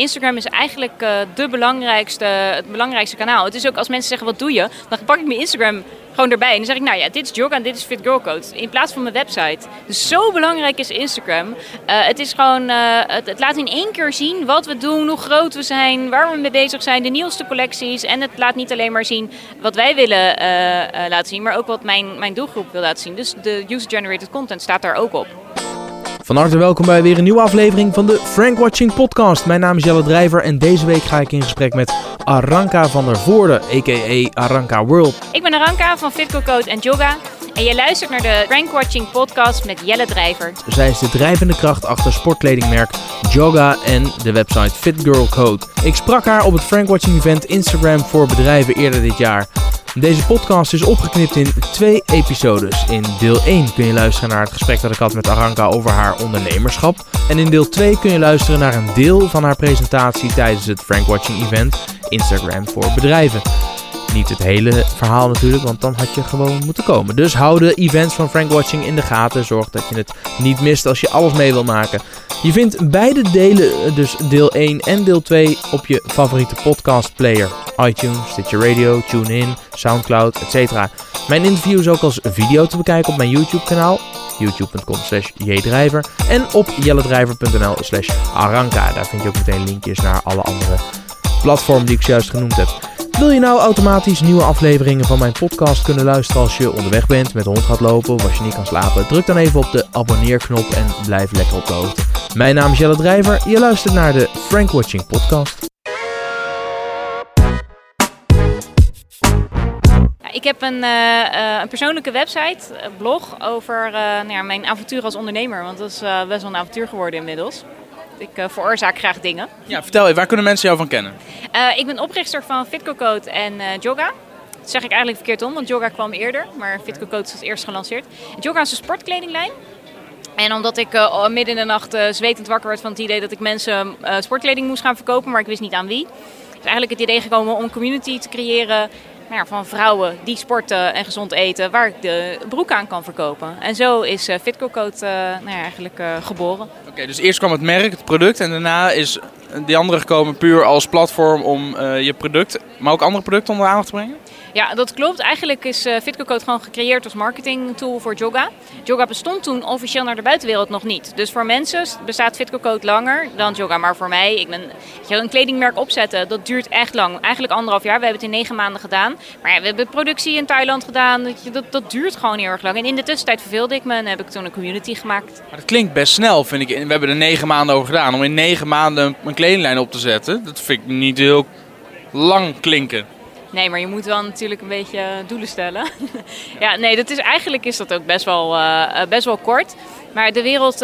Instagram is eigenlijk het belangrijkste kanaal. Het is ook als mensen zeggen, wat doe je? Dan pak ik mijn Instagram gewoon erbij. En dan zeg ik, nou ja, dit is Jogga en dit is Fitgirlcode. In plaats van mijn website. Dus zo belangrijk is Instagram. Het is gewoon, het laat in één keer zien wat we doen, hoe groot we zijn, waar we mee bezig zijn, de nieuwste collecties. En het laat niet alleen maar zien wat wij willen laten zien, maar ook wat mijn doelgroep wil laten zien. Dus de user-generated content staat daar ook op. Van harte welkom bij weer een nieuwe aflevering van de Frank Watching Podcast. Mijn naam is Jelle Drijver en deze week ga ik in gesprek met Aranka van der Voorden, a.k.a. ArankaWorld. Ik ben Aranka van Fitgirlcode en Jogga. En jij luistert naar de Frank Watching Podcast met Jelle Drijver. Zij is de drijvende kracht achter sportkledingmerk Jogga en de website Fitgirlcode. Ik sprak haar op het Frank Watching event Instagram voor bedrijven eerder dit jaar. Deze podcast is opgeknipt in 2 episodes. In deel 1 kun je luisteren naar het gesprek dat ik had met Aranka over haar ondernemerschap. En in deel 2 kun je luisteren naar een deel van haar presentatie tijdens het Frank Watching event Instagram voor bedrijven. Niet het hele verhaal natuurlijk, want dan had je gewoon moeten komen. Dus hou de events van Frank Watching in de gaten. Zorg dat je het niet mist als je alles mee wil maken. Je vindt beide delen, dus deel 1 en deel 2, op je favoriete podcastplayer. iTunes, Stitcher Radio, TuneIn, Soundcloud, etc. Mijn interview is ook als video te bekijken op mijn YouTube-kanaal. youtube.com/jdrijver. En op jelledrijver.nl/aranka. Daar vind je ook meteen linkjes naar alle andere platformen die ik zojuist genoemd heb. Wil je nou automatisch nieuwe afleveringen van mijn podcast kunnen luisteren als je onderweg bent, met de hond gaat lopen of als je niet kan slapen? Druk dan even op de abonneerknop en blijf lekker op de hoogte. Mijn naam is Jelle Drijver, je luistert naar de Frank Watching Podcast. Ik heb een persoonlijke website, een blog, over mijn avontuur als ondernemer. Want dat is best wel een avontuur geworden inmiddels. Ik veroorzaak graag dingen. Ja, vertel even, waar kunnen mensen jou van kennen? Ik ben oprichter van Fitgirlcode en Jogga. Dat zeg ik eigenlijk verkeerd om, want Jogga kwam eerder, maar Fitgirlcode is als eerst gelanceerd. Jogga is een sportkledinglijn. En omdat ik midden in de nacht zwetend wakker werd van het idee dat ik mensen sportkleding moest gaan verkopen, maar ik wist niet aan wie. Dus eigenlijk het idee gekomen om een community te creëren van vrouwen die sporten en gezond eten, waar ik de broek aan kan verkopen. En zo is Fitgirlcode geboren. Oké, dus eerst kwam het merk, het product, en daarna is die andere gekomen puur als platform om je product, maar ook andere producten onder de aandacht te brengen? Ja, dat klopt. Eigenlijk is Fitgirlcode gewoon gecreëerd als marketingtool voor Jogga. Jogga bestond toen officieel naar de buitenwereld nog niet. Dus voor mensen bestaat Fitgirlcode langer dan Jogga. Maar voor mij, een kledingmerk opzetten, dat duurt echt lang. Eigenlijk 1,5 jaar. We hebben het in 9 maanden gedaan. Maar ja, we hebben productie in Thailand gedaan. Dat duurt gewoon heel erg lang. En in de tussentijd verveelde ik me en heb ik toen een community gemaakt. Maar dat klinkt best snel, vind ik. We hebben er 9 maanden over gedaan. Om in 9 maanden een kledinglijn op te zetten, dat vind ik niet heel lang klinken. Nee, maar je moet wel natuurlijk een beetje doelen stellen. Ja, nee, is dat ook best wel kort. Maar de wereld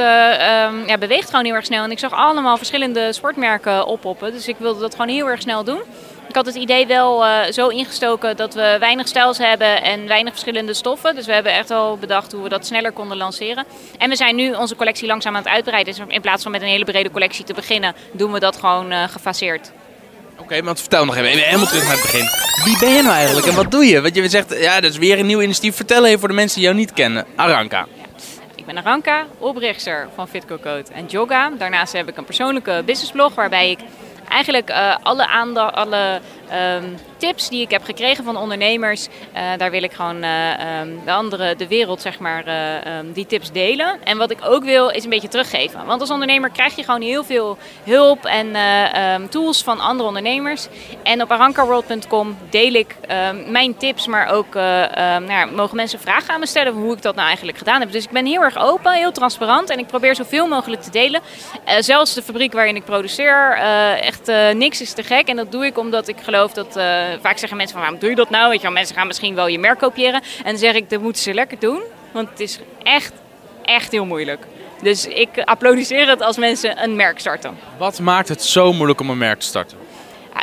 beweegt gewoon heel erg snel. En ik zag allemaal verschillende sportmerken oppoppen. Dus ik wilde dat gewoon heel erg snel doen. Ik had het idee wel zo ingestoken dat we weinig stijls hebben en weinig verschillende stoffen. Dus we hebben echt al bedacht hoe we dat sneller konden lanceren. En we zijn nu onze collectie langzaam aan het uitbreiden. Dus in plaats van met een hele brede collectie te beginnen, doen we dat gewoon gefaseerd. Oké, maar vertel nog even helemaal terug naar het begin. Wie ben je nou eigenlijk en wat doe je? Want je zegt, ja, dat is weer een nieuw initiatief. Vertel even voor de mensen die jou niet kennen. Aranka. Ja, ik ben Aranka, oprichter van Fitgirlcode en Jogga. Daarnaast heb ik een persoonlijke businessblog waarbij ik eigenlijk alle tips die ik heb gekregen van ondernemers, daar wil ik gewoon de wereld, die tips delen. En wat ik ook wil, is een beetje teruggeven. Want als ondernemer krijg je gewoon heel veel hulp en tools van andere ondernemers. En op ArankaWorld.com deel ik mijn tips, maar ook mogen mensen vragen aan me stellen hoe ik dat nou eigenlijk gedaan heb. Dus ik ben heel erg open, heel transparant en ik probeer zoveel mogelijk te delen. Zelfs de fabriek waarin ik produceer, niks is te gek. En dat doe ik omdat ik geloof dat vaak zeggen mensen van, waarom doe je dat nou? Weet je wel, mensen gaan misschien wel je merk kopiëren. En dan zeg ik, dat moeten ze lekker doen. Want het is echt, echt heel moeilijk. Dus ik applaudisseer het als mensen een merk starten. Wat maakt het zo moeilijk om een merk te starten?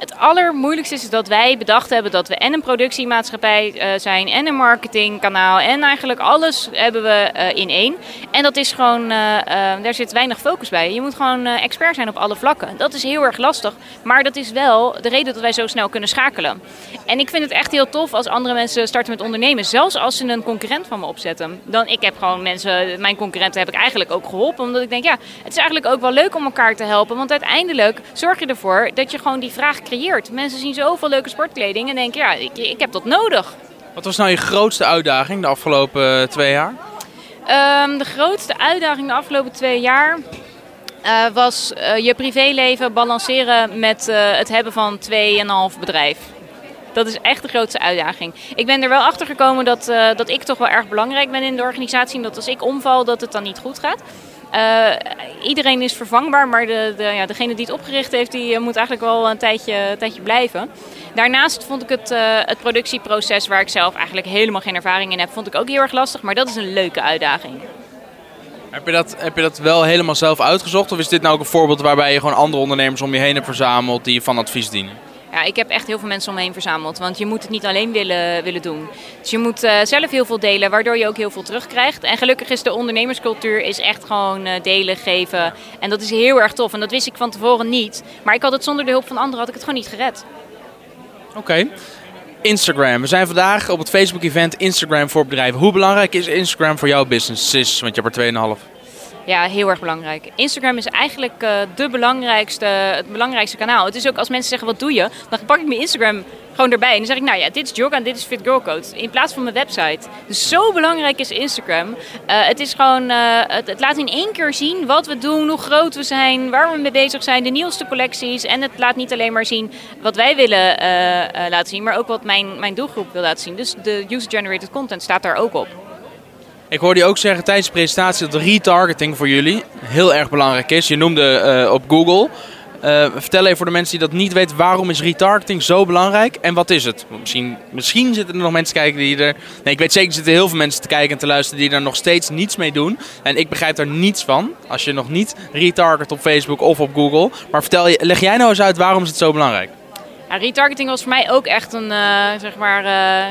Het allermoeilijkste is dat wij bedacht hebben dat we en een productiemaatschappij zijn en een marketingkanaal en eigenlijk alles hebben we in één. En dat is gewoon, daar zit weinig focus bij. Je moet gewoon expert zijn op alle vlakken. Dat is heel erg lastig, maar dat is wel de reden dat wij zo snel kunnen schakelen. En ik vind het echt heel tof als andere mensen starten met ondernemen, zelfs als ze een concurrent van me opzetten. Dan, ik heb gewoon mensen, mijn concurrenten heb ik eigenlijk ook geholpen, omdat ik denk ja, het is eigenlijk ook wel leuk om elkaar te helpen, want uiteindelijk zorg je ervoor dat je gewoon die vraag creëert. Mensen zien zoveel leuke sportkleding en denken, ja, ik heb dat nodig. Wat was nou je grootste uitdaging de afgelopen 2 jaar? De grootste uitdaging de afgelopen 2 jaar was je privéleven balanceren met het hebben van 2,5 bedrijf. Dat is echt de grootste uitdaging. Ik ben er wel achter gekomen dat ik toch wel erg belangrijk ben in de organisatie. En dat als ik omval, dat het dan niet goed gaat. Iedereen is vervangbaar, maar degene die het opgericht heeft, die moet eigenlijk wel een tijdje blijven. Daarnaast vond ik het productieproces, waar ik zelf eigenlijk helemaal geen ervaring in heb, vond ik ook heel erg lastig. Maar dat is een leuke uitdaging. Heb je dat wel helemaal zelf uitgezocht? Of is dit nou ook een voorbeeld waarbij je gewoon andere ondernemers om je heen hebt verzameld die je van advies dienen? Ja, ik heb echt heel veel mensen om me heen verzameld. Want je moet het niet alleen willen doen. Dus je moet zelf heel veel delen, waardoor je ook heel veel terugkrijgt. En gelukkig is de ondernemerscultuur is echt gewoon delen, geven. En dat is heel erg tof. En dat wist ik van tevoren niet. Maar ik had het zonder de hulp van anderen had ik het gewoon niet gered. Oké. Instagram. We zijn vandaag op het Facebook-event Instagram voor bedrijven. Hoe belangrijk is Instagram voor jouw business, Sis? Want je hebt er 2,5. Ja, heel erg belangrijk. Instagram is eigenlijk het belangrijkste kanaal. Het is ook als mensen zeggen, wat doe je? Dan pak ik mijn Instagram gewoon erbij. En dan zeg ik, nou ja, dit is Jogga en dit is Fitgirlcode. In plaats van mijn website. Dus zo belangrijk is Instagram. Het is gewoon, het laat in één keer zien wat we doen, hoe groot we zijn, waar we mee bezig zijn, de nieuwste collecties. En het laat niet alleen maar zien wat wij willen laten zien, maar ook wat mijn doelgroep wil laten zien. Dus de user-generated content staat daar ook op. Ik hoorde je ook zeggen tijdens de presentatie dat retargeting voor jullie heel erg belangrijk is. Je noemde op Google. Vertel even voor de mensen die dat niet weten, waarom is retargeting zo belangrijk en wat is het? Misschien zitten er nog mensen te kijken die er... Nee, ik weet zeker, er zitten heel veel mensen te kijken en te luisteren die daar nog steeds niets mee doen. En ik begrijp daar niets van als je nog niet retarget op Facebook of op Google. Maar leg jij nou eens uit waarom is het zo belangrijk? Ja, retargeting was voor mij ook echt een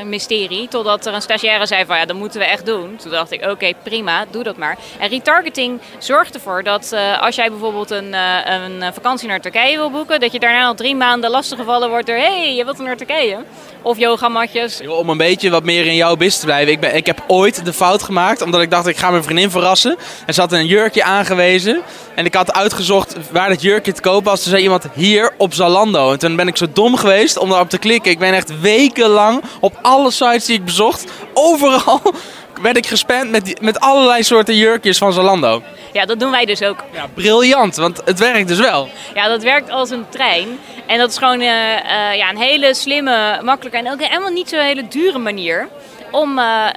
mysterie. Totdat er een stagiaire zei van ja, dat moeten we echt doen. Toen dacht ik oké, prima, doe dat maar. En retargeting zorgt ervoor dat als jij bijvoorbeeld een vakantie naar Turkije wil boeken, dat je daarna al 3 maanden lastiggevallen wordt door je wilt naar Turkije. Of yogamatjes. Om een beetje wat meer in jouw business te blijven. Ik heb ooit de fout gemaakt, omdat ik dacht ik ga mijn vriendin verrassen. En ze had een jurkje aangewezen. En ik had uitgezocht waar dat jurkje te koop was. Toen zei iemand hier op Zalando. En toen ben ik zo dom geweest om daarop te klikken. Ik ben echt wekenlang op alle sites die ik bezocht, overal werd ik gespamd met allerlei soorten jurkjes van Zalando. Ja, dat doen wij dus ook. Ja, briljant, want het werkt dus wel. Ja, dat werkt als een trein. En dat is gewoon een hele slimme, makkelijke en ook helemaal niet zo'n hele dure manier om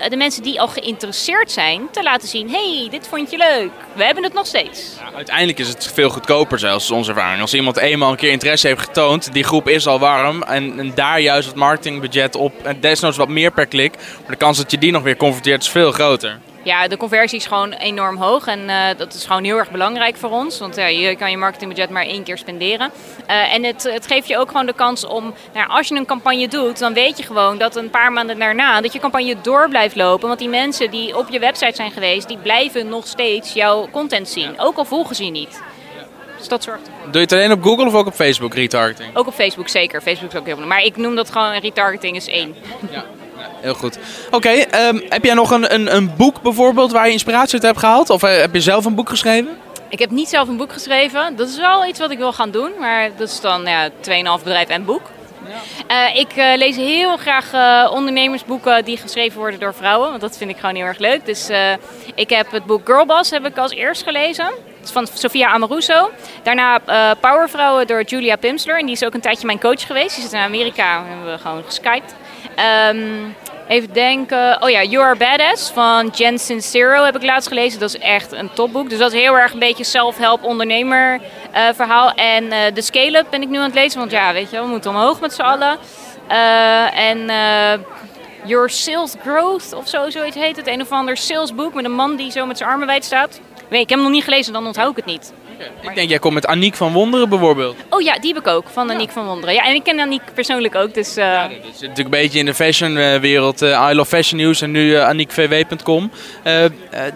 de mensen die al geïnteresseerd zijn te laten zien, hey, dit vond je leuk. We hebben het nog steeds. Ja, uiteindelijk is het veel goedkoper zelfs, onze ervaring. Als iemand eenmaal een keer interesse heeft getoond, die groep is al warm en daar juist het marketingbudget op en desnoods wat meer per klik, maar de kans dat je die nog weer converteert is veel groter. Ja, de conversie is gewoon enorm hoog en dat is gewoon heel erg belangrijk voor ons. Want je kan je marketingbudget maar 1 keer spenderen. En het geeft je ook gewoon de kans om, als je een campagne doet, dan weet je gewoon dat een paar maanden daarna dat je campagne door blijft lopen. Want die mensen die op je website zijn geweest, die blijven nog steeds jouw content zien. Ook al volgen ze je niet. Dus dat zorgt ervoor. Doe je het alleen op Google of ook op Facebook retargeting? Ook op Facebook zeker. Facebook is ook heel belangrijk. Maar ik noem dat gewoon retargeting is 1. Ja. Heel goed. Oké, heb jij nog een boek bijvoorbeeld waar je inspiratie uit hebt gehaald? Of heb je zelf een boek geschreven? Ik heb niet zelf een boek geschreven. Dat is wel iets wat ik wil gaan doen. Maar dat is dan 2,5 bedrijf en boek. Ja. Ik lees heel graag ondernemersboeken die geschreven worden door vrouwen. Want dat vind ik gewoon heel erg leuk. Dus ik heb het boek Girlboss heb ik als eerst gelezen. Van Sophia Amoruso. Daarna Powervrouwen door Julia Pimsler. En die is ook een tijdje mijn coach geweest. Die zit in Amerika. We hebben gewoon geskypt. Even denken. You Are Badass van Jen Sincero heb ik laatst gelezen. Dat is echt een topboek. Dus dat is heel erg een beetje self-help ondernemer verhaal. En The Scale-Up ben ik nu aan het lezen. Want ja, weet je, we moeten omhoog met z'n allen. Your Sales Growth of zoiets heet het. Een of ander salesboek met een man die zo met zijn armen wijd staat. Ik heb hem nog niet gelezen, dan onthoud ik het niet. Okay. Ik denk, jij komt met Aniek van Wonderen bijvoorbeeld. Oh ja, die heb ik ook, van Aniek van Wonderen. Ja, en ik ken Aniek persoonlijk ook, dus... Ja, dit is natuurlijk een beetje in de fashionwereld. I Love Fashion News en nu AniekVW.com.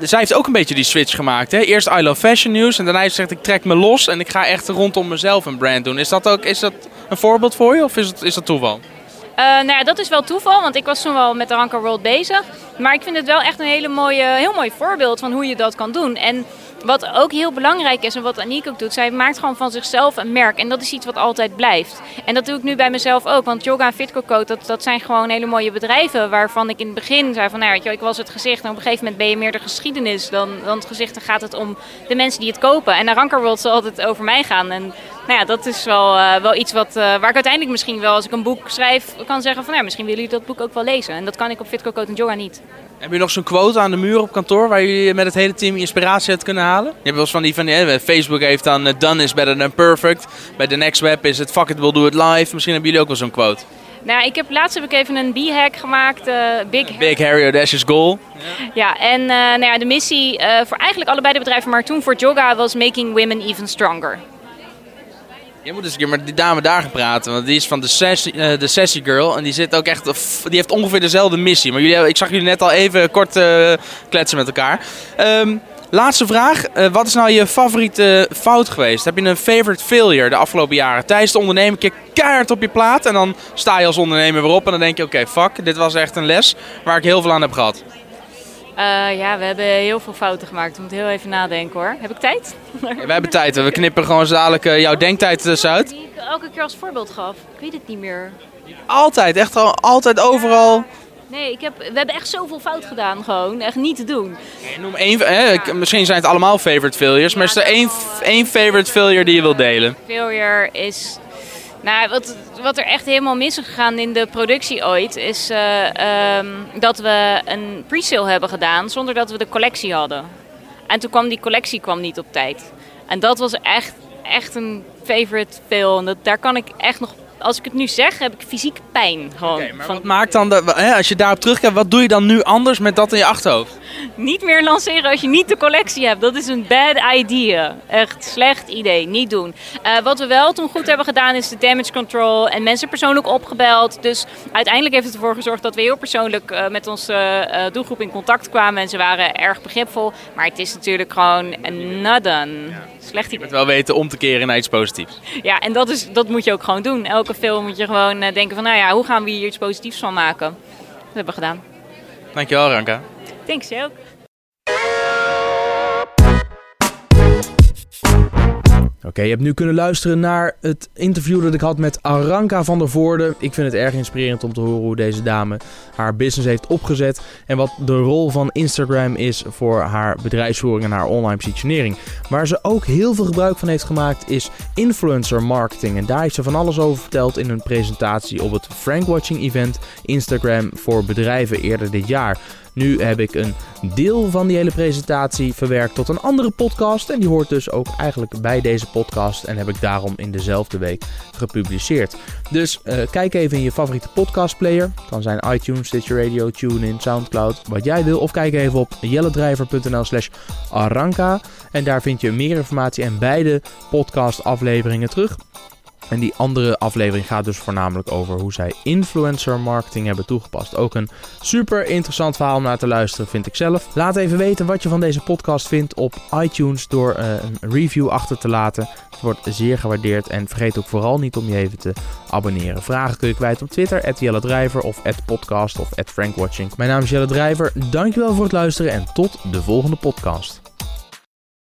Zij heeft ook een beetje die switch gemaakt, hè? Eerst I Love Fashion News en daarna heeft ze gezegd, ik trek me los en ik ga echt rondom mezelf een brand doen. Is dat een voorbeeld voor je of is dat toeval? Nou ja, dat is wel toeval, want ik was toen wel met ArankaWorld bezig. Maar ik vind het wel echt een heel mooi voorbeeld van hoe je dat kan doen. En wat ook heel belangrijk is en wat Aniek ook doet, zij maakt gewoon van zichzelf een merk. En dat is iets wat altijd blijft. En dat doe ik nu bij mezelf ook, want Jogga en Fitgirlcode, dat zijn gewoon hele mooie bedrijven. Waarvan ik in het begin zei van, nou ja, ik was het gezicht. En op een gegeven moment ben je meer de geschiedenis dan het gezicht. Dan gaat het om de mensen die het kopen. En ArankaWorld zal altijd over mij gaan. En nou ja, dat is wel iets waar ik uiteindelijk misschien wel, als ik een boek schrijf, kan zeggen van, ja, misschien willen jullie dat boek ook wel lezen. En dat kan ik op Fitgirlcode en Jogga niet. Hebben jullie nog zo'n quote aan de muur op kantoor waar jullie met het hele team inspiratie uit kunnen halen? Je hebt wel eens van die Facebook heeft dan done is better than perfect. Bij de Next Web is het fuck it, we'll do it live. Misschien hebben jullie ook wel zo'n quote. Nou, laatst heb ik even een B-hack gemaakt. Big Harry Dash is goal. Ja, en de missie voor eigenlijk allebei de bedrijven, maar toen voor Jogga was making women even stronger. Je moet eens een keer met die dame daar gaan praten, want die is van de Sassy Girl en die zit ook echt, die heeft ongeveer dezelfde missie. Maar ik zag jullie net al even kort kletsen met elkaar. Laatste vraag, wat is nou je favoriete fout geweest? Heb je een favorite failure de afgelopen jaren? Tijdens het ondernemen keer keihard op je plaat en dan sta je als ondernemer weer op en dan denk je oké, fuck, dit was echt een les waar ik heel veel aan heb gehad. We hebben heel veel fouten gemaakt. Ik moet heel even nadenken hoor. Heb ik tijd? Ja, we hebben tijd. We knippen gewoon dadelijk jouw denktijd dus uit. Die ik elke keer als voorbeeld gaf. Ik weet het niet meer. Altijd. Echt gewoon altijd overal. Nee, we hebben echt zoveel fout gedaan gewoon. Echt niet te doen. Ja, noem één, misschien zijn het allemaal favorite failures. Ja, maar is er één favorite failure die je wilt delen? Failure is... Nou, wat er echt helemaal mis is gegaan in de productie ooit, is dat we een pre-sale hebben gedaan zonder dat we de collectie hadden. En toen kwam die collectie niet op tijd. En dat was echt een favorite fail. En daar kan ik echt nog, als ik het nu zeg, heb ik fysiek pijn. Okay, maar wat maakt dan, als je daarop terugkijkt, wat doe je dan nu anders met dat in je achterhoofd? Niet meer lanceren als je niet de collectie hebt. Dat is een bad idea. Echt slecht idee. Niet doen. Wat we wel toen goed hebben gedaan is de damage control en mensen persoonlijk opgebeld. Dus uiteindelijk heeft het ervoor gezorgd dat we heel persoonlijk met onze doelgroep in contact kwamen. En ze waren erg begripvol. Maar het is natuurlijk gewoon not done. Slecht idee. Je moet wel weten om te keren naar iets positiefs. Ja, en dat moet je ook gewoon doen. Elke film moet je gewoon denken van, nou ja, hoe gaan we hier iets positiefs van maken? Dat hebben we gedaan. Dankjewel, Aranka. Thanks, Jelle. Oké, je hebt nu kunnen luisteren naar het interview dat ik had met Aranka van der Voorden. Ik vind het erg inspirerend om te horen hoe deze dame haar business heeft opgezet en wat de rol van Instagram is voor haar bedrijfsvoering en haar online positionering. Waar ze ook heel veel gebruik van heeft gemaakt is influencer marketing. En daar heeft ze van alles over verteld in een presentatie op het Frank Watching event Instagram voor bedrijven eerder dit jaar. Nu heb ik een deel van die hele presentatie verwerkt tot een andere podcast. En die hoort dus ook eigenlijk bij deze podcast. En heb ik daarom in dezelfde week gepubliceerd. Dus kijk even in je favoriete podcastplayer. Het kan zijn iTunes, Stitcher Radio, TuneIn, Soundcloud, wat jij wil. Of kijk even op jelledrijver.nl/Aranka. En daar vind je meer informatie en beide podcastafleveringen terug. En die andere aflevering gaat dus voornamelijk over hoe zij influencer marketing hebben toegepast. Ook een super interessant verhaal om naar te luisteren, vind ik zelf. Laat even weten wat je van deze podcast vindt op iTunes door een review achter te laten. Het wordt zeer gewaardeerd en vergeet ook vooral niet om je even te abonneren. Vragen kun je kwijt op Twitter, @Jelle Drijver of @podcast of @Frankwatching. Mijn naam is Jelle Drijver, dankjewel voor het luisteren en tot de volgende podcast.